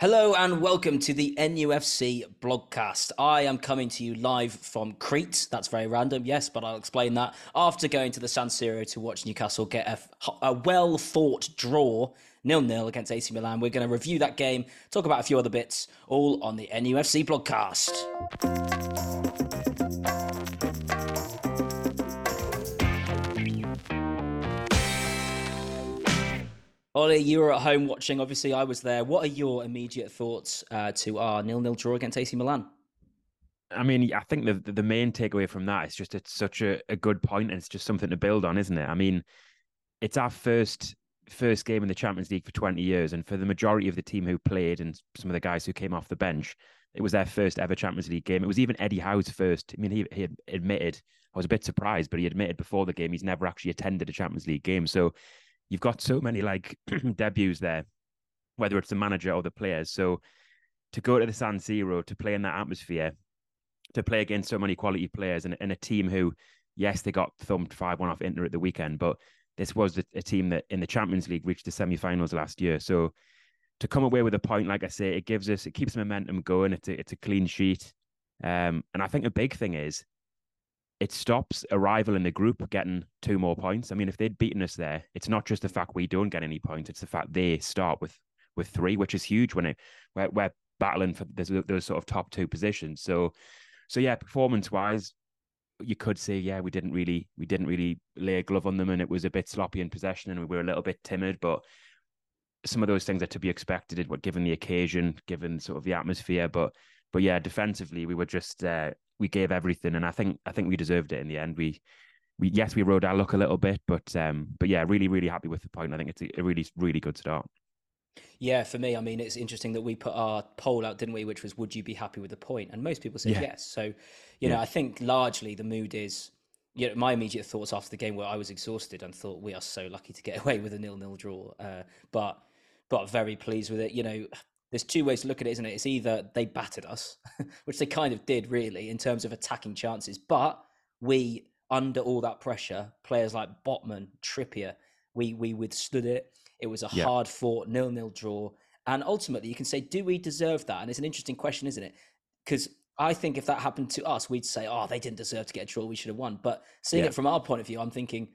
Hello and welcome to the NUFC Blogcast. I am coming to you live from Crete. That's very random, yes, but I'll explain that. After going to the San Siro to watch Newcastle get a well-thought draw, 0-0 against AC Milan, we're going to review that game, talk about a few other bits, all on the NUFC Blogcast. Ollie, you were at home watching, obviously I was there. What are your immediate thoughts to our 0-0 draw against AC Milan? I mean, I think the main takeaway from that is just it's such a good point, and it's just something to build on, isn't it? I mean, it's our first game in the Champions League for 20 years, and for the majority of the team who played and some of the guys who came off the bench, it was their first ever Champions League game. It was even Eddie Howe's first. I mean, he had admitted, I was a bit surprised, but he admitted before the game he's never actually attended a Champions League game. So you've got so many like debuts there, whether it's the manager or the players. So to go to the San Siro, to play in that atmosphere, to play against so many quality players and a team who, yes, they got thumped 5-1 off Inter at the weekend, but this was a team that in the Champions League reached the semi-finals last year. So to come away with a point, like I say, it gives us, it keeps momentum going. It's a clean sheet. And I think a big thing is it stops a rival in the group getting 2 more points. I mean, if they'd beaten us there, it's not just the fact we don't get any points; it's the fact they start with 3, which is huge when we're battling for those sort of top 2 positions. So yeah, performance wise, you could say we didn't really lay a glove on them, and it was a bit sloppy in possession, and we were a little bit timid. But some of those things are to be expected, given the occasion, given sort of the atmosphere. But yeah, defensively, we were just. We gave everything, and I think we deserved it in the end. We rode our luck a little bit, but yeah, really, really happy with the point. I think it's a really, really good start. Yeah, for me, I mean, it's interesting that we put our poll out, didn't we? Which was, would you be happy with the point? And most people said yes. So, you know, I think largely the mood is, you know, my immediate thoughts after the game were I was exhausted and thought we are so lucky to get away with a 0-0 draw, but very pleased with it, you know. There's 2 ways to look at it, isn't it? It's either they battered us, which they kind of did really in terms of attacking chances, but we, under all that pressure, players like Botman, Trippier, we withstood it. It was a hard fought 0-0 draw. And ultimately you can say, do we deserve that? And it's an interesting question, isn't it? Because I think if that happened to us, we'd say, oh, they didn't deserve to get a draw. We should have won. But seeing it from our point of view, I'm thinking,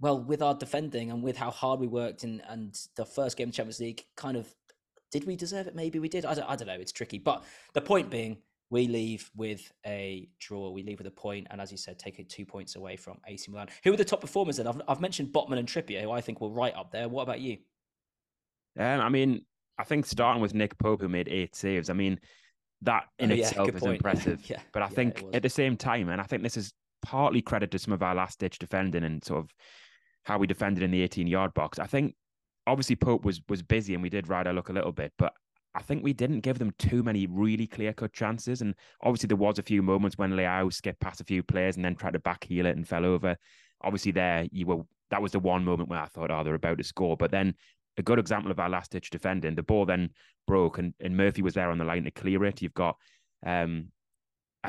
well, with our defending and with how hard we worked and the first game of Champions League, kind of, did we deserve it? Maybe we did. I don't know. It's tricky. But the point being, we leave with a draw. We leave with a point. And as you said, taking 2 points away from AC Milan. Who are the top performers then? I've mentioned Botman and Trippier, who I think were right up there. What about you? I mean, I think starting with Nick Pope, who made 8 saves. I mean, that in itself is impressive. But I think at the same time, and I think this is partly credit to some of our last-ditch defending and sort of how we defended in the 18-yard box, I think. Obviously, Pope was busy and we did ride our luck a little bit, but I think we didn't give them too many really clear-cut chances. And obviously, there was a few moments when Leao skipped past a few players and then tried to backheel it and fell over. Obviously, that was the one moment where I thought, oh, they're about to score. But then a good example of our last ditch defending. The ball then broke and Murphy was there on the line to clear it. You've got, I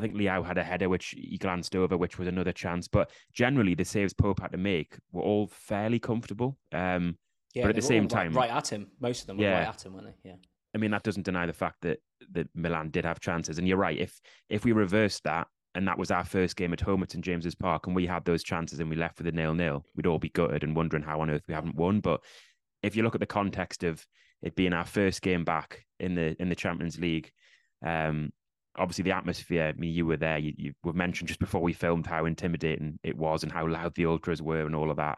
think Leao had a header, which he glanced over, which was another chance. But generally, the saves Pope had to make were all fairly comfortable. Yeah, but at the same time... Right at him. Most of them were right at him, weren't they? Yeah. I mean, that doesn't deny the fact that Milan did have chances. And you're right, if we reversed that, and that was our first game at home at St James's Park, and we had those chances and we left with a 0-0, we'd all be gutted and wondering how on earth we haven't won. But if you look at the context of it being our first game back in the Champions League... Obviously, the atmosphere, I mean, you were there. You were mentioned just before we filmed how intimidating it was and how loud the ultras were and all of that.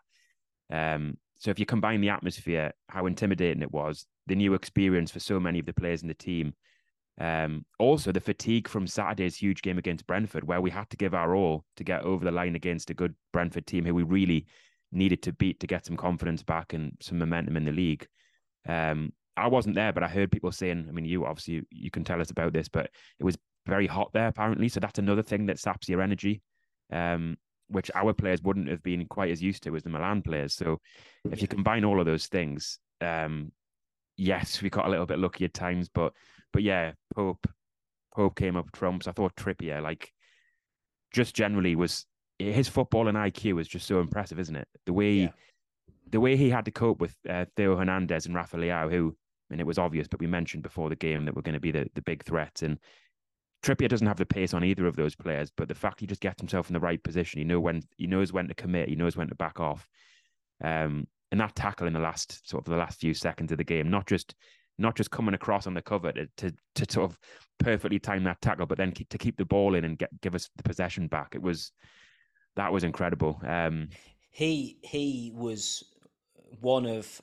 So if you combine the atmosphere, how intimidating it was, the new experience for so many of the players in the team. Also, the fatigue from Saturday's huge game against Brentford, where we had to give our all to get over the line against a good Brentford team who we really needed to beat to get some confidence back and some momentum in the league. I wasn't there, but I heard people saying, I mean, you obviously, you can tell us about this, but it was very hot there apparently. So that's another thing that saps your energy, which our players wouldn't have been quite as used to as the Milan players. So if you combine all of those things, yes, we got a little bit lucky at times, but yeah, Pope came up trumps. I thought Trippier, like, just generally was, his football and IQ is just so impressive, isn't it? The way he had to cope with Theo Hernandez and Rafa Leao, who, I mean, it was obvious, but we mentioned before the game that we're going to be the big threat. And Trippier doesn't have the pace on either of those players, but the fact he just gets himself in the right position, he knows when to commit, he knows when to back off. And that tackle in the last few seconds of the game, not just coming across on the cover to sort of perfectly time that tackle, but then to keep the ball in and give us the possession back. That was incredible. He was one of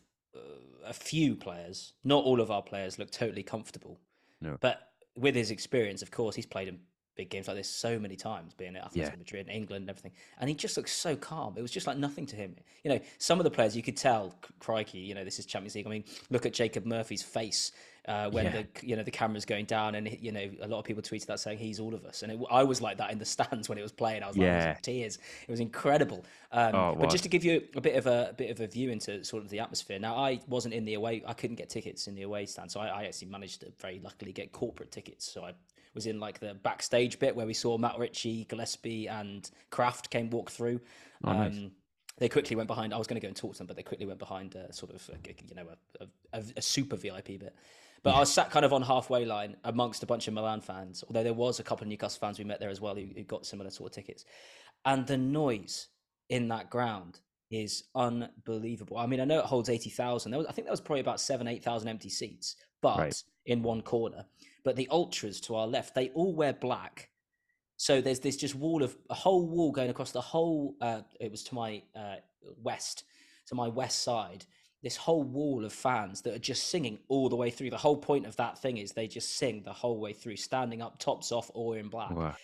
a few players. Not all of our players looked totally comfortable. No. But with his experience, of course, he's played in big games like this so many times, being at Atletico Madrid and England and everything. And he just looked so calm. It was just like nothing to him. You know, some of the players you could tell, crikey, you know, this is Champions League. I mean, look at Jacob Murphy's face when the camera's going down, and you know, a lot of people tweeted that saying he's all of us. And I was like that in the stands when it was playing. I was like, it was tears. It was incredible. But just to give you a bit of a view into sort of the atmosphere. Now, I wasn't in the away. I couldn't get tickets in the away stand, so I actually managed to very luckily get corporate tickets. So I was in like the backstage bit where we saw Matt Ritchie, Gillespie and Kraft walk through. Oh, nice. They quickly went behind. I was going to go and talk to them, but they quickly went behind a super VIP bit. But I was sat kind of on halfway line amongst a bunch of Milan fans, although there was a couple of Newcastle fans we met there as well who got similar sort of tickets. And the noise in that ground is unbelievable. I mean, I know it holds 80,000. I think there was probably about 7,000-8,000 empty seats, but in one corner. But the ultras to our left, they all wear black. So there's this just a whole wall going across the whole, it was to my west side, this whole wall of fans that are just singing all the way through. The whole point of that thing is they just sing the whole way through, standing up, tops off, all in black. Wow.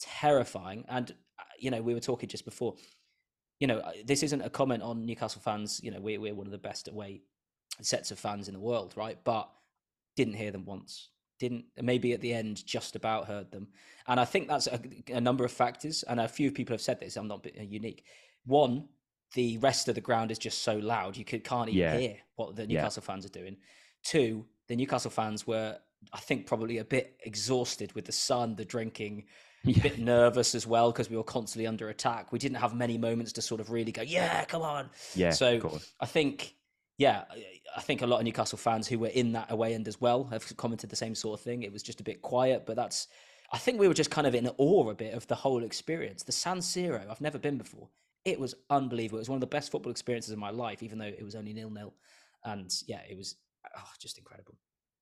Terrifying. And, you know, we were talking just before, you know, this isn't a comment on Newcastle fans. You know, we're one of the best away sets of fans in the world, right? But didn't hear them once. Didn't, maybe at the end just about heard them. And I think that's a number of factors, and a few people have said this. I'm not unique. One, the rest of the ground is just so loud you can't even hear what the Newcastle fans are doing. Two, the Newcastle fans were, I think, probably a bit exhausted with the sun, the drinking, a bit nervous as well because we were constantly under attack. We didn't have many moments to sort of really go, come on. Yeah. So I think. Yeah, I think a lot of Newcastle fans who were in that away end as well have commented the same sort of thing. It was just a bit quiet, but I think we were just kind of in awe a bit of the whole experience. The San Siro, I've never been before. It was unbelievable. It was one of the best football experiences of my life, even though it was only 0-0. And yeah, it was just incredible.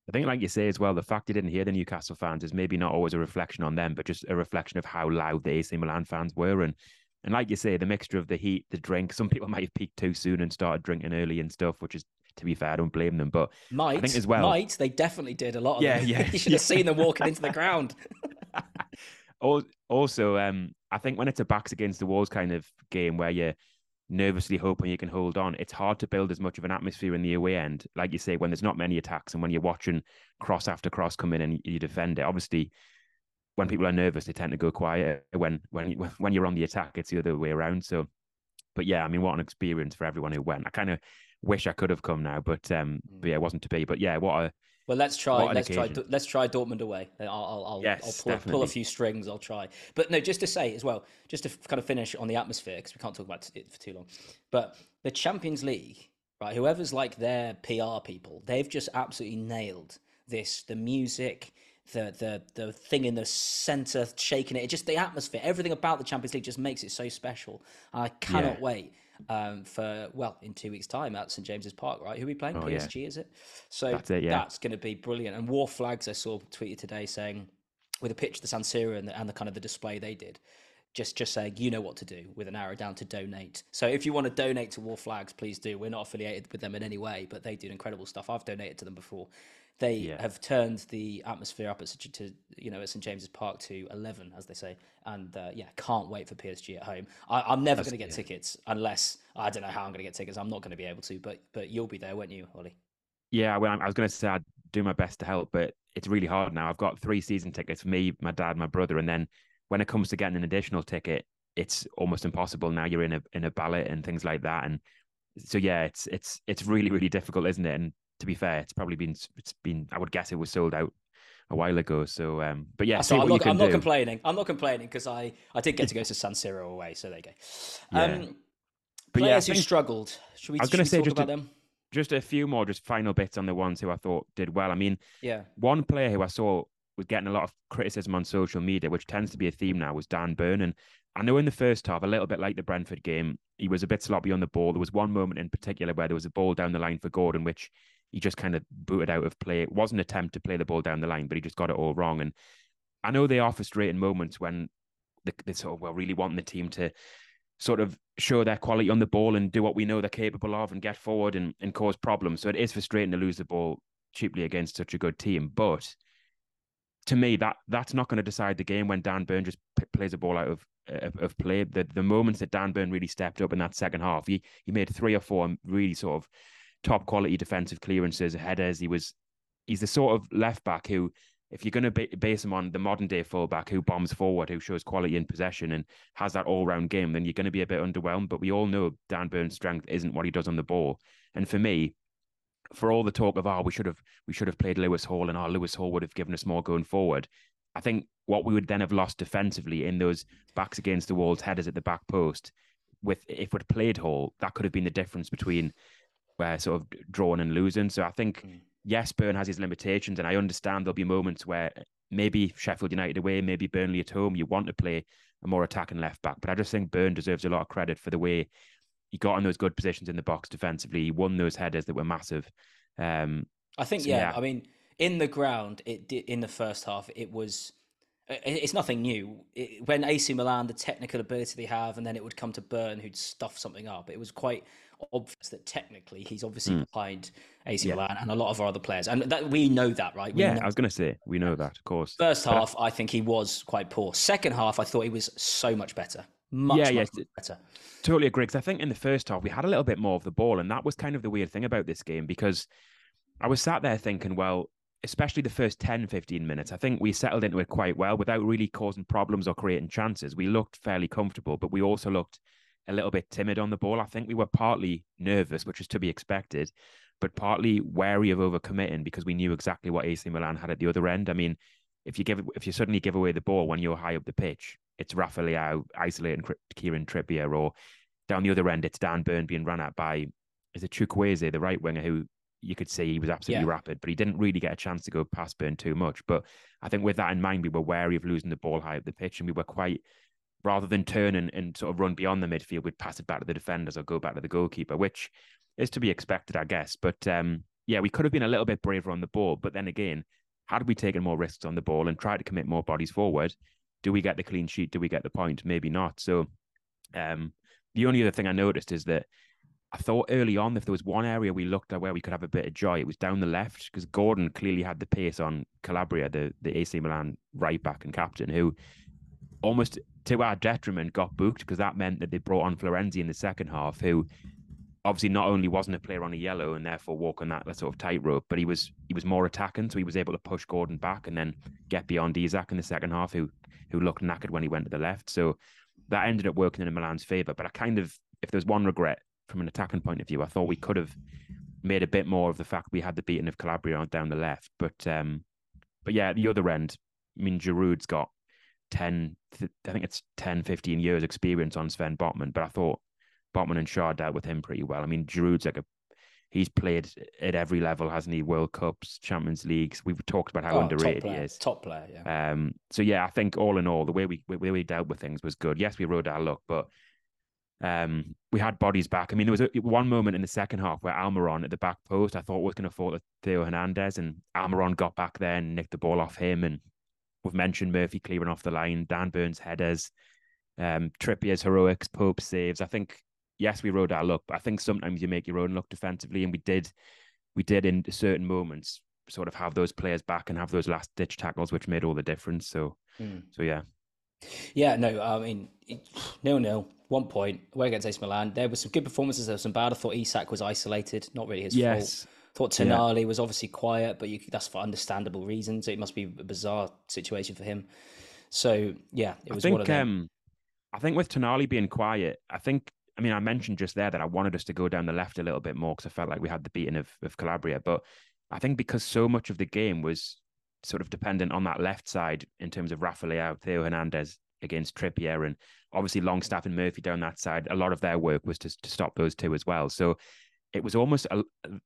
I think, like you say as well, the fact you didn't hear the Newcastle fans is maybe not always a reflection on them, but just a reflection of how loud the AC Milan fans were. And like you say, the mixture of the heat, the drink, some people might have peaked too soon and started drinking early and stuff, which is, to be fair, I don't blame them. But I think as well... They definitely did a lot of them. Yeah. You should have seen them walking into the ground. Also, I think when it's a backs against the walls kind of game where you're nervously hoping you can hold on, it's hard to build as much of an atmosphere in the away end. Like you say, when there's not many attacks and when you're watching cross after cross come in and you defend it, obviously... When people are nervous, they tend to go quiet. When you're on the attack, it's the other way around. So, but yeah, I mean, what an experience for everyone who went. I kind of wish I could have come now, but yeah, it wasn't to be. But yeah, what a well. Let's try Dortmund away. I'll pull a few strings. I'll try. But no, just to say as well, just to kind of finish on the atmosphere, because we can't talk about it for too long. But the Champions League, right? Whoever's like their PR people, they've just absolutely nailed this. The music. The thing in the centre shaking it, just the atmosphere, everything about the Champions League just makes it so special. I cannot wait for in 2 weeks' time at St James's Park, right? Who are we playing? PSG, is it? So that's going to be brilliant. And War Flags, I saw tweeted today saying, with a pitch to the San Siro and the kind of the display they did, just saying, you know what to do with an arrow down to donate. So if you want to donate to War Flags, please do. We're not affiliated with them in any way, but they do incredible stuff. I've donated to them before. They have turned the atmosphere up at St James's Park to 11, as they say, and can't wait for PSG at home. I'm never going to get tickets unless I don't know how I'm going to get tickets. I'm not going to be able to, but you'll be there, won't you, Ollie? Yeah, well, I was going to say I'd do my best to help, but it's really hard now. I've got 3 season tickets: me, my dad, my brother, and then when it comes to getting an additional ticket, it's almost impossible. Now you're in a ballot and things like that, and so yeah, it's really really difficult, isn't it? And to be fair, it's been. I would guess it was sold out a while ago. So, but yeah, so I'm not complaining because I did get to go to San Siro away. So there you go. Players who struggled. Should we talk about them? Just a few more, just final bits on the ones who I thought did well. I mean, one player who I saw was getting a lot of criticism on social media, which tends to be a theme now, was Dan Burn. And I know in the first half, a little bit like the Brentford game, he was a bit sloppy on the ball. There was one moment in particular where there was a ball down the line for Gordon, which he just kind of booted out of play. It was an attempt to play the ball down the line, but he just got it all wrong. And I know they are frustrating moments when they sort of really want the team to sort of show their quality on the ball and do what we know they're capable of and get forward and cause problems. So it is frustrating to lose the ball cheaply against such a good team. But to me, that's not going to decide the game when Dan Burn just plays the ball out of play. The moments that Dan Burn really stepped up in that second half, he made 3 or 4 really sort of top quality defensive clearances, headers. He's the sort of left back who, if you're going to base him on the modern day fullback who bombs forward, who shows quality in possession and has that all round game, then you're going to be a bit underwhelmed. But we all know Dan Burn's strength isn't what he does on the ball. And for me, for all the talk of we should have played Lewis Hall and Lewis Hall would have given us more going forward, I think what we would then have lost defensively in those backs against the walls, headers at the back post, if we'd played Hall, that could have been the difference between sort of drawing and losing. So I think, yes, Burn has his limitations, and I understand there'll be moments where maybe Sheffield United away, maybe Burnley at home, you want to play a more attacking left back. But I just think Burn deserves a lot of credit for the way he got in those good positions in the box defensively. He won those headers that were massive. I mean, in the ground, it did, in the first half, it was... It's nothing new. When AC Milan, the technical ability they have, and then it would come to Burn, who'd stuff something up. It was quite obvious that technically he's obviously behind AC Milan and a lot of our other players. And that we know that, right? I was going to say, we know that, of course. First half, I think he was quite poor. Second half, I thought he was so much better. Much better. Totally agree. Because I think in the first half, we had a little bit more of the ball. And that was kind of the weird thing about this game, because I was sat there thinking, well, especially the first 10, 15 minutes, I think we settled into it quite well without really causing problems or creating chances. We looked fairly comfortable, but we also looked a little bit timid on the ball. I think we were partly nervous, which is to be expected, but partly wary of overcommitting because we knew exactly what AC Milan had at the other end. I mean, if you suddenly give away the ball when you're high up the pitch, it's Rafa Leao isolating Kieran Trippier, or down the other end, it's Dan Burn being run at by, is it Chukwueze, the right winger, who you could see he was absolutely rapid, but he didn't really get a chance to go past Burn too much. But I think with that in mind, we were wary of losing the ball high up the pitch, and we were quite, rather than turn and sort of run beyond the midfield, we'd pass it back to the defenders or go back to the goalkeeper, which is to be expected, I guess. But we could have been a little bit braver on the ball. But then again, had we taken more risks on the ball and tried to commit more bodies forward, do we get the clean sheet? Do we get the point? Maybe not. So the only other thing I noticed is that I thought early on, if there was one area we looked at where we could have a bit of joy, it was down the left, because Gordon clearly had the pace on Calabria, the AC Milan right back and captain, who almost to our detriment got booked, because that meant that they brought on Florenzi in the second half, who obviously not only wasn't a player on a yellow and therefore walking that sort of tightrope, but he was more attacking, so he was able to push Gordon back and then get beyond Isak in the second half, who looked knackered when he went to the left. So that ended up working in Milan's favour. But I kind of, if there's one regret from an attacking point of view. I thought we could have made a bit more of the fact we had the beating of Calabria down the left. But yeah, at the other end, I mean, Giroud's got 10, 15 years experience on Sven Botman, but I thought Botman and Shaw dealt with him pretty well. I mean, Giroud's like he's played at every level, hasn't he? World Cups, Champions Leagues. We've talked about how underrated he is. Top player, yeah. So yeah, I think all in all, the way we dealt with things was good. Yes, we rode our luck, but we had bodies back. I mean, there was one moment in the second half where Almiron at the back post, I thought was going to fall to Theo Hernandez, and Almiron got back there and nicked the ball off him. And we've mentioned Murphy clearing off the line, Dan Burn's headers, Trippier's heroics, Pope saves. I think, yes, we rode our luck, but I think sometimes you make your own luck defensively, and we did in certain moments sort of have those players back and have those last ditch tackles, which made all the difference. So yeah. Yeah, no, I mean, 0-0, 1 point, away against AC Milan. There were some good performances, there were some bad. I thought Isak was isolated, not really his fault. I thought Tonali was obviously quiet, but that's for understandable reasons. It must be a bizarre situation for him. So, yeah, it was one of them. I think with Tonali being quiet, I mentioned just there that I wanted us to go down the left a little bit more because I felt like we had the beating of Calabria. But I think because so much of the game was sort of dependent on that left side in terms of Rafa Leao, Theo Hernandez against Trippier, and obviously Longstaff and Murphy down that side, a lot of their work was to stop those two as well. So it was almost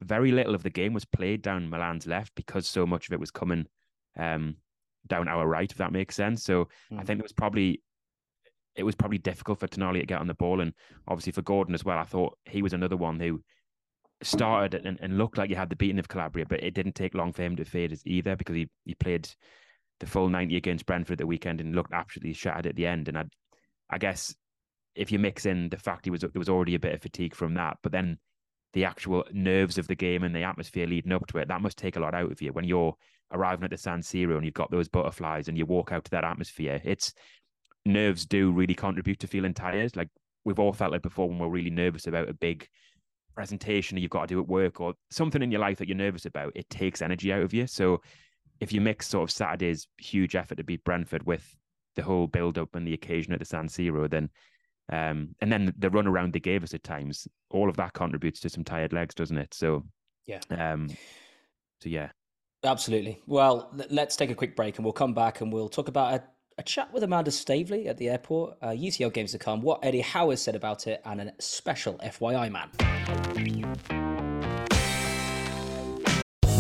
very little of the game was played down Milan's left because so much of it was coming down our right, if that makes sense. So I think it was probably difficult for Tonali to get on the ball, and obviously for Gordon as well. I thought he was another one who started and looked like he had the beating of Calabria, but it didn't take long for him to fade us either, because he played the full 90 against Brentford the weekend and looked absolutely shattered at the end. And I guess if you mix in the fact there was already a bit of fatigue from that, but then the actual nerves of the game and the atmosphere leading up to it, that must take a lot out of you when you're arriving at the San Siro and you've got those butterflies and you walk out to that atmosphere. It's nerves do really contribute to feeling tired. Like we've all felt like before when we're really nervous about a big presentation you've got to do at work or something in your life that you're nervous about, it takes energy out of you. So if you mix sort of Saturday's huge effort to beat Brentford with the whole build-up and the occasion at the San Siro, then and then the run around they gave us at times, all of that contributes to some tired legs, doesn't it? So yeah. Absolutely. Well, let's take a quick break and we'll come back and we'll talk about a chat with Amanda Staveley at the airport, UCL games to come, what Eddie Howe has said about it, and a special FYI man.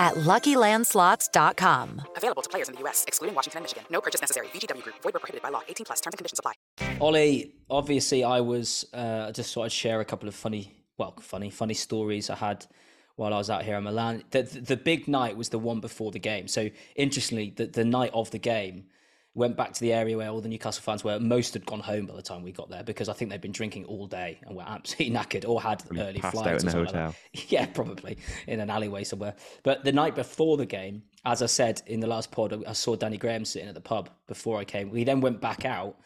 at LuckyLandSlots.com. Available to players in the U.S., excluding Washington and Michigan. No purchase necessary. VGW Group. Void where prohibited by law. 18 plus. Terms and conditions apply. Ollie, obviously I was, just thought I'd share a couple of funny stories I had while I was out here in Milan. The big night was the one before the game. So interestingly, the night of the game, went back to the area where all the Newcastle fans were. Most had gone home by the time we got there because I think they'd been drinking all day and were absolutely knackered or had probably early flights. Passed out in a hotel. Like yeah, probably in an alleyway somewhere. But the night before the game, as I said in the last pod, I saw Danny Graham sitting at the pub before I came. We then went back out.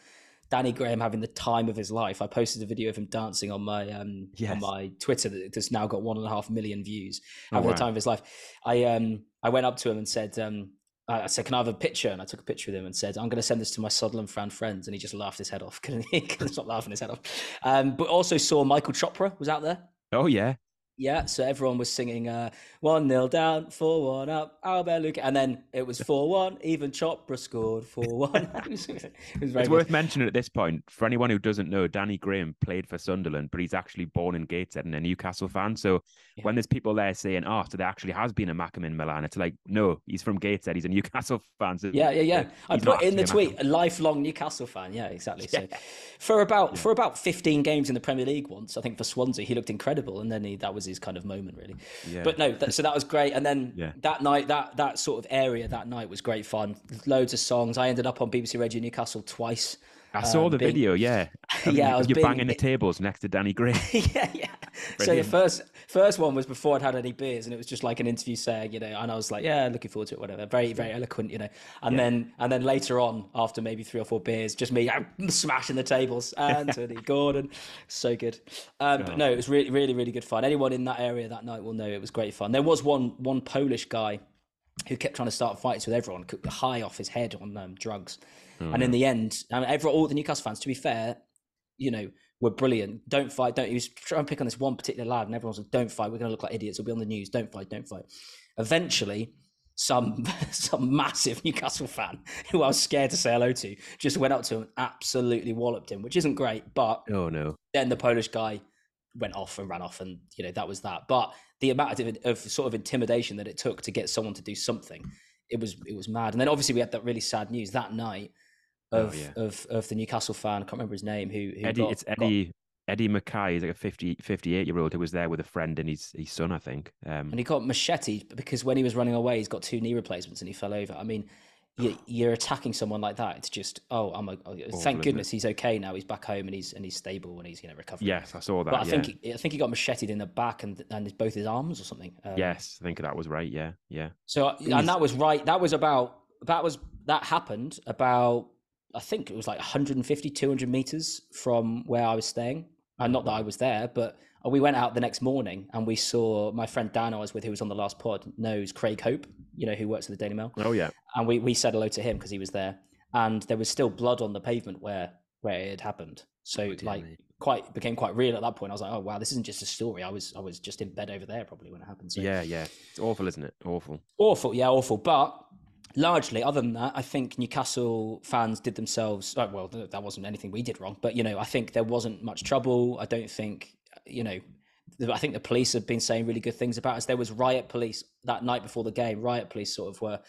Danny Graham having the time of his life. I posted a video of him dancing on my Twitter that's now got 1.5 million views. The time of his life. I went up to him and said, I said, can I have a picture? And I took a picture with him and said, I'm going to send this to my Sutherland friends. And he just laughed his head off. He's not laughing his head off. But also saw Michael Chopra was out there. Oh, yeah. Yeah, so everyone was singing 1-0 down, 4-1 up, Albert Luke. And then it was 4-1, even Chopra scored 4-1. It's worth mentioning at this point, for anyone who doesn't know, Danny Graham played for Sunderland, but he's actually born in Gateshead and a Newcastle fan. So when there's people there saying, so there actually has been a Mackham in Milan, it's like, no, he's from Gateshead, he's a Newcastle fan. So I put in the tweet, a lifelong Newcastle fan. Yeah, exactly. Yeah. So for about 15 games in the Premier League once, I think for Swansea, he looked incredible. And then that was his kind of moment, really. Yeah. But no, so that was great. And then that night, that sort of area that night was great fun. Loads of songs. I ended up on BBC Radio Newcastle twice. I saw the video, yeah. I mean, you're banging the tables next to Danny Graham. Yeah. Brilliant. So the first one was before I'd had any beers, and it was just like an interview saying, and I was like, looking forward to it, whatever. Very, very eloquent, And then later on, after maybe 3 or 4 beers, just me smashing the tables. Anthony Gordon, so good. But no, it was really, really, really good fun. Anyone in that area that night will know it was great fun. There was one Polish guy who kept trying to start fights with everyone, high off his head on drugs. Mm. And in the end, all the Newcastle fans, to be fair, were brilliant. Don't fight, don't. He was trying to pick on this one particular lad, and everyone was like, don't fight, we're going to look like idiots, it'll be on the news, don't fight, don't fight. Eventually, some massive Newcastle fan, who I was scared to say hello to, just went up to him and absolutely walloped him, which isn't great, but then the Polish guy went off and ran off, and that was that. But the amount of sort of intimidation that it took to get someone to do something, it was mad. And then obviously we had that really sad news that night of the Newcastle fan, I can't remember his name, who Eddie Mackay, is like a 58-year-old who was there with a friend and his son, I think. And he got macheted because when he was running away, he's got 2 knee replacements and he fell over. I mean, you're attacking someone like that. It's just thank goodness he's okay now. He's back home and he's stable and he's recovering. Yes, I saw that. But I think he got macheted in the back and both his arms or something. Yes, I think that was right. Yeah. So and that was right. That happened about, I think it was like 150, 200 meters from where I was staying. And not that I was there, but we went out the next morning and we saw my friend Dan I was with, who was on the last pod, knows Craig Hope, who works at the Daily Mail. Oh, yeah. And we said hello to him because he was there. And there was still blood on the pavement where it had happened. So became quite real at that point. I was like, oh, wow, this isn't just a story. I was just in bed over there probably when it happened. So, yeah. It's awful, isn't it? Awful, yeah, awful. But largely, other than that, I think Newcastle fans did themselves... well, that wasn't anything we did wrong, but, I think there wasn't much trouble. I don't think, I think the police have been saying really good things about us. There was riot police that night before the game. Riot police sort of were...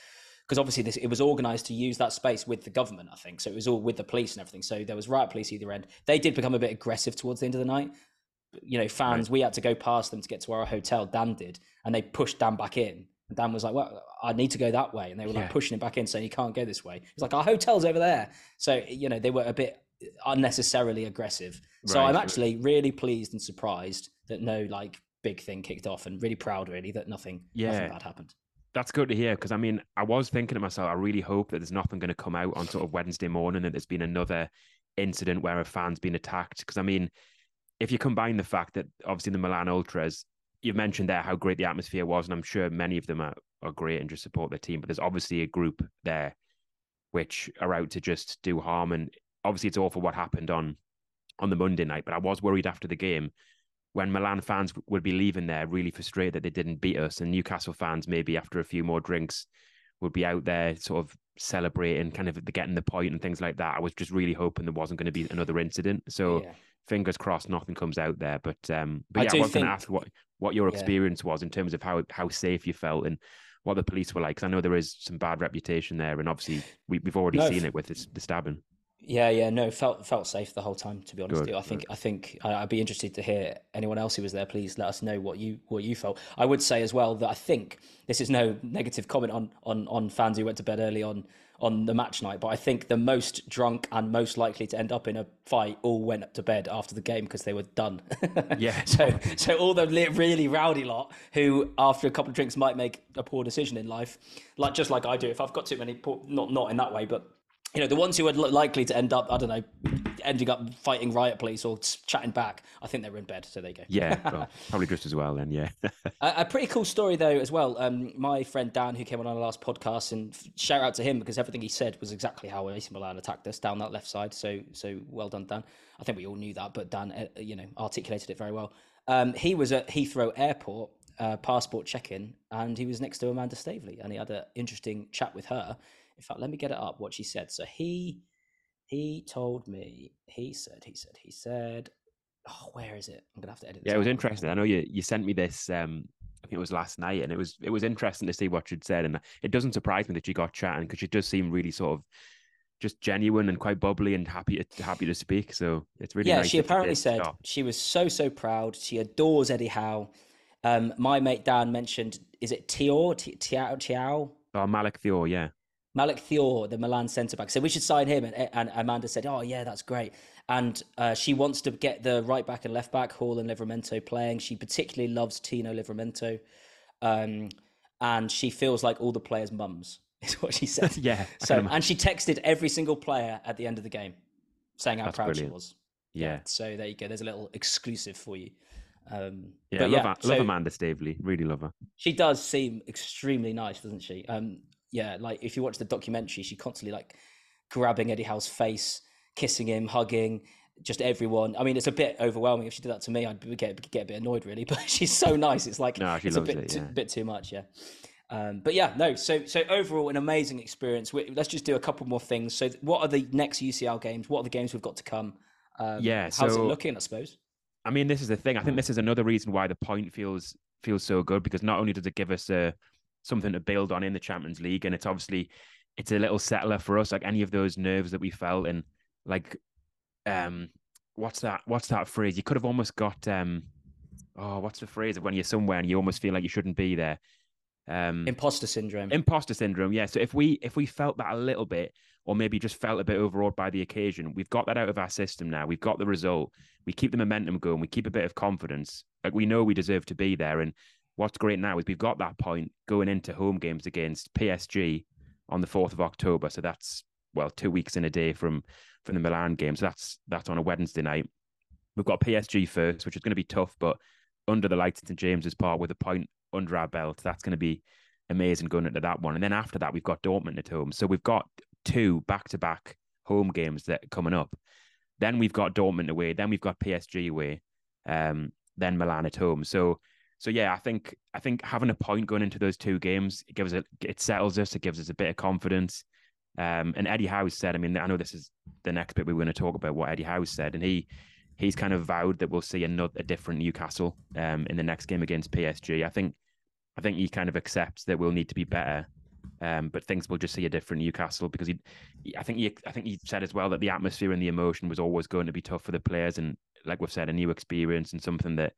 Because obviously it was organised to use that space with the government, I think. So it was all with the police and everything. So there was riot police either end. They did become a bit aggressive towards the end of the night. Fans, we had to go past them to get to our hotel. Dan did. And they pushed Dan back in. And Dan was like, well, I need to go that way. And they were pushing him back in saying, you can't go this way. He's like, our hotel's over there. So, they were a bit unnecessarily aggressive. Right. So I'm actually really pleased and surprised that no big thing kicked off, and really proud really that nothing bad happened. That's good to hear, because I was thinking to myself, I really hope that there's nothing going to come out on sort of Wednesday morning that there's been another incident where a fan's been attacked. Because if you combine the fact that obviously the Milan Ultras, you've mentioned there how great the atmosphere was, and I'm sure many of them are great and just support their team, but there's obviously a group there which are out to just do harm. And obviously it's awful what happened on the Monday night, but I was worried after the game when Milan fans would be leaving there really frustrated that they didn't beat us, and Newcastle fans maybe after a few more drinks would be out there sort of celebrating, kind of getting the point and things like that. I was just really hoping there wasn't going to be another incident. So fingers crossed nothing comes out there, but I was going to ask what your experience was in terms of how safe you felt and what the police were like, because I know there is some bad reputation there, and obviously we've already seen it with the stabbing. Felt safe the whole time, to be honest with you. I think I'd be interested to hear anyone else who was there. Please let us know what you felt. I would say as well that I think this is no negative comment on fans who went to bed early on the match night, but I think the most drunk and most likely to end up in a fight all went up to bed after the game because they were done. So all the really rowdy lot who after a couple of drinks might make a poor decision in life, just like I do if I've got too many poor, not in that way, but the ones who are likely to end up, I don't know, ending up fighting riot police or chatting back, I think they're in bed, so there you go. Yeah, well, probably just as well then, yeah. A pretty cool story though as well. My friend Dan, who came on our last podcast, and shout out to him because everything he said was exactly how AC Milan attacked us down that left side. So well done, Dan. I think we all knew that, but Dan, articulated it very well. He was at Heathrow Airport, passport check-in, and he was next to Amanda Staveley, and he had an interesting chat with her. In fact, let me get it up, what she said. So he told me, he said, oh, where is it? I'm going to have to edit this. Yeah, it was interesting. I know you sent me this, I think it was last night, and it was interesting to see what she'd said, and it doesn't surprise me that she got chatting because she does seem really sort of just genuine and quite bubbly and happy to speak. So it's really nice. She apparently said she was so proud. She adores Eddie Howe. My mate Dan mentioned, is it Thiaw? Oh, Malick Thiaw, yeah. Malick Thiaw, the Milan centre-back. So we should sign him. And Amanda said, oh, yeah, that's great. And she wants to get the right-back and left-back, Hall and Livramento, playing. She particularly loves Tino Livramento. And she feels like all the players' mums, is what she said. Yeah. So, and she texted every single player at the end of the game, saying how proud she was. Yeah. So there you go. There's a little exclusive for you. I love Amanda Staveley. Really love her. She does seem extremely nice, doesn't she? Yeah, like if you watch the documentary, she constantly like grabbing Eddie Howe's face, kissing him, hugging just everyone. I mean, it's a bit overwhelming. If she did that to me, I'd get a bit annoyed really, but she's so nice. It's like, no, it's a bit too much. Yeah. So overall an amazing experience. Let's just do a couple more things. So what are the next UCL games? What are the games we've got to come? How's it looking, I suppose? I mean, this is the thing. I think this is another reason why the point feels so good, because not only does it give us something to build on in the Champions League. And it's a little settler for us, like any of those nerves that we felt. And like, what's that phrase? You could have almost got, what's the phrase of when you're somewhere and you almost feel like you shouldn't be there? Imposter syndrome. Yeah. So if we felt that a little bit, or maybe just felt a bit overawed by the occasion, we've got that out of our system now. We've got the result. We keep the momentum going. We keep a bit of confidence. Like, we know we deserve to be there. And what's great now is we've got that point going into home games against PSG on the 4th of October. So that's, 2 weeks in a day from the Milan game. So that's on a Wednesday night. We've got PSG first, which is going to be tough, but under the lights at St James's Park with a point under our belt, that's going to be amazing going into that one. And then after that, we've got Dortmund at home. So we've got two back-to-back home games that are coming up. Then we've got Dortmund away. Then we've got PSG away. Then Milan at home. So yeah, I think having a point going into those two games, it settles us, it gives us a bit of confidence. And Eddie Howe said, I mean, I know this is the next bit we're going to talk about, what Eddie Howe said, and he's kind of vowed that we'll see a different Newcastle in the next game against PSG. I think he kind of accepts that we'll need to be better, but thinks we'll just see a different Newcastle because I think he said as well that the atmosphere and the emotion was always going to be tough for the players, and like we've said, a new experience and something that,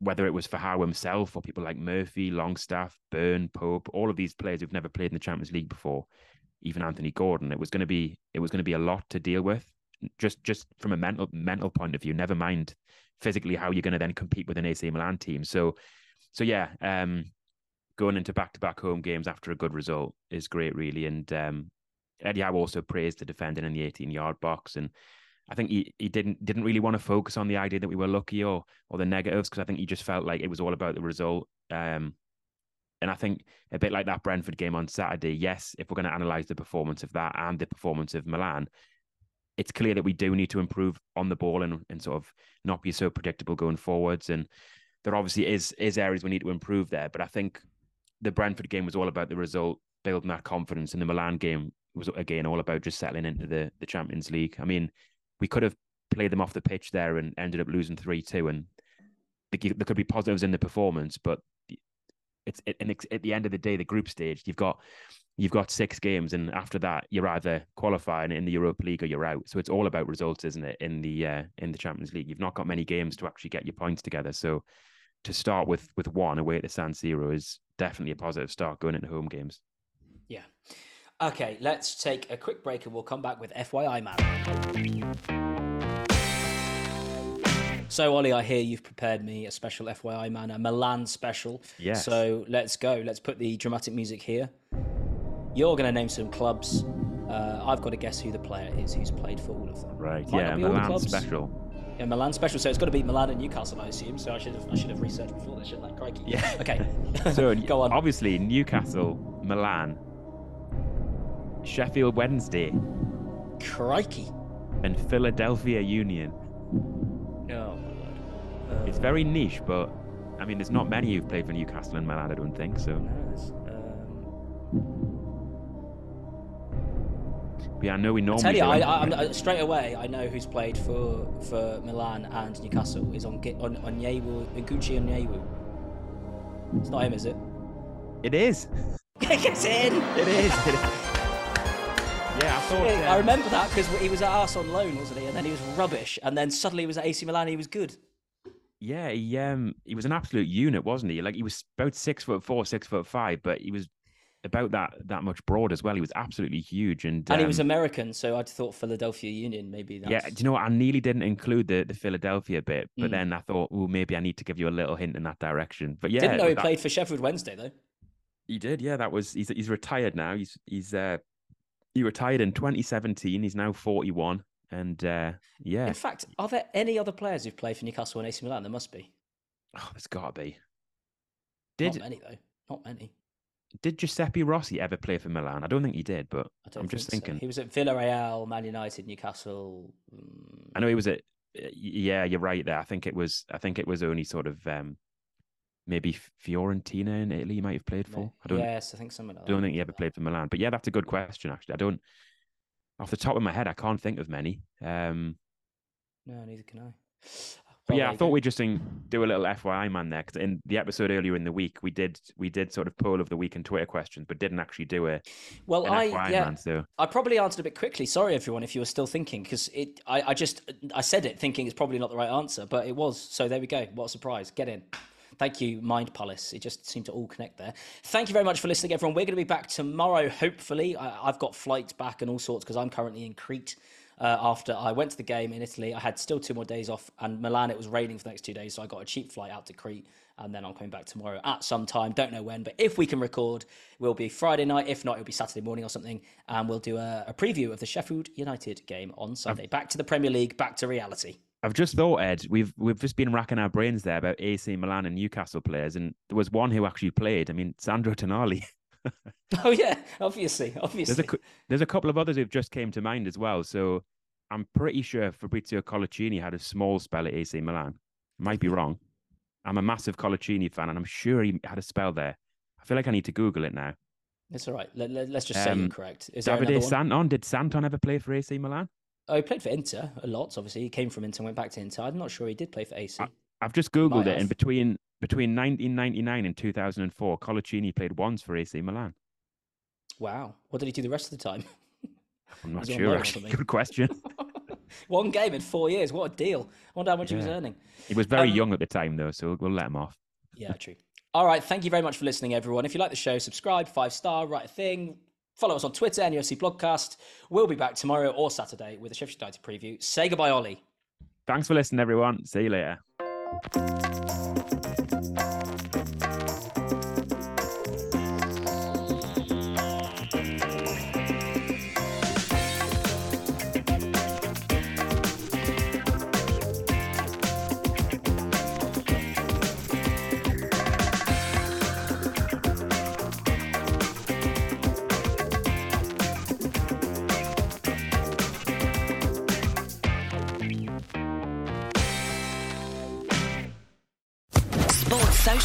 whether it was for Howe himself or people like Murphy, Longstaff, Burn, Pope, all of these players who've never played in the Champions League before, even Anthony Gordon, it was going to be a lot to deal with, just from a mental point of view. Never mind physically how you're going to then compete with an AC Milan team. So going into back-to-back home games after a good result is great, really. And Eddie Howe also praised the defending in the 18-yard box, and I think he didn't really want to focus on the idea that we were lucky or the negatives, because I think he just felt like it was all about the result. And I think a bit like that Brentford game on Saturday, yes, if we're going to analyse the performance of that and the performance of Milan, it's clear that we do need to improve on the ball and sort of not be so predictable going forwards. And there obviously is areas we need to improve there. But I think the Brentford game was all about the result, building that confidence. And the Milan game was, again, all about just settling into the Champions League. I mean, we could have played them off the pitch there and ended up losing 3-2. And there could be positives in the performance, but it's at the end of the day, the group stage, you've got 6 games, and after that, you're either qualifying in the Europa League or you're out. So it's all about results, isn't it? In the Champions League, you've not got many games to actually get your points together. So to start with one away at the San Siro is definitely a positive start going into home games. Yeah. Okay, let's take a quick break and we'll come back with FYI Man. So, Ollie, I hear you've prepared me a special FYI Man, a Milan special. Yes. So let's go. Let's put the dramatic music here. You're going to name some clubs. I've got to guess who the player is who's played for all of them. Right, Milan special. Yeah, Milan special, so it's got to be Milan and Newcastle, I assume, so I should have researched before this, shouldn't I? Crikey. Yeah. Okay, so go on. Obviously, Newcastle, Milan, Sheffield Wednesday. Crikey. And Philadelphia Union. Oh, my Lord. It's very niche, but, I mean, there's not many who've played for Newcastle and Milan, I don't think, so... Yeah, I know we normally. I tell you, I straight away I know who's played for Milan and Newcastle is on Onyewu, Nguchi Onyewu. It's not him, is it? It is. It's in. It is. Yeah, I thought. I remember that because he was at Arse on loan, wasn't he? And then he was rubbish, and then suddenly he was at AC Milan. And he was good. Yeah, he was an absolute unit, wasn't he? Like he was about 6'4", 6'5", but he was. About that much broad as well. He was absolutely huge, and he was American, so I'd thought Philadelphia Union maybe. That's... Yeah, do you know what? I nearly didn't include the Philadelphia bit, but then I thought, well, maybe I need to give you a little hint in that direction. But yeah, didn't know he played for Sheffield Wednesday though. He did, yeah. That was he's retired now. He retired in 2017. He's now 41, and yeah. In fact, are there any other players who've played for Newcastle and AC Milan? There must be. Oh, there's got to be. Not many though. Not many. Did Giuseppe Rossi ever play for Milan? I don't think he did, but I'm just thinking. So. He was at Villarreal, Man United, Newcastle. I know he was at. Yeah, you're right there. I think it was only sort of maybe Fiorentina in Italy. He might have played for. I think someone. Like don't think he ever played for Milan, but yeah, that's a good question. Actually, I don't. Off the top of my head, I can't think of many. No, neither can I. But yeah, I thought we'd just do a little FYI man there, because in the episode earlier in the week, we did sort of poll of the week and Twitter questions, but didn't actually do a FYI man. So. I probably answered a bit quickly. Sorry, everyone, if you were still thinking, because I said it thinking it's probably not the right answer, but it was. So there we go. What a surprise. Get in. Thank you, Mind Palace. It just seemed to all connect there. Thank you very much for listening, everyone. We're going to be back tomorrow, hopefully. I've got flights back and all sorts because I'm currently in Crete. After I went to the game in Italy, I had still 2 more days off, and Milan, it was raining for the next 2 days, so I got a cheap flight out to Crete, and then I'm coming back tomorrow at some time. Don't know when, but if we can record, we'll be Friday night. If not, it'll be Saturday morning or something, and we'll do a preview of the Sheffield United game on Sunday. Back to the Premier League, back to reality. I've just thought, Ed, we've just been racking our brains there about AC Milan and Newcastle players, and there was one who actually played. I mean, Sandro Tonali. Oh yeah, obviously. There's a couple of others who've just came to mind as well. So I'm pretty sure Fabrizio Coloccini had a small spell at AC Milan. Might be wrong. I'm a massive Coloccini fan, and I'm sure he had a spell there. I feel like I need to Google it now. It's all right. Let's just say you're correct. Is Davide Santon? Did Santon ever play for AC Milan? Oh, he played for Inter a lot. Obviously, he came from Inter and went back to Inter. I'm not sure he did play for AC. I've just Googled it, and between 1999 and 2004, Coloccini played once for AC Milan. Wow. What did he do the rest of the time? I'm not sure, actually. Good question. 1 game in 4 years. What a deal. I wonder how much he was earning. He was very young at the time, though, so we'll let him off. Yeah, true. All right. Thank you very much for listening, everyone. If you like the show, subscribe, 5-star, write a thing. Follow us on Twitter, NUFC Blogcast. We'll be back tomorrow or Saturday with a Sheffield United preview. Say goodbye, Ollie. Thanks for listening, everyone. See you later.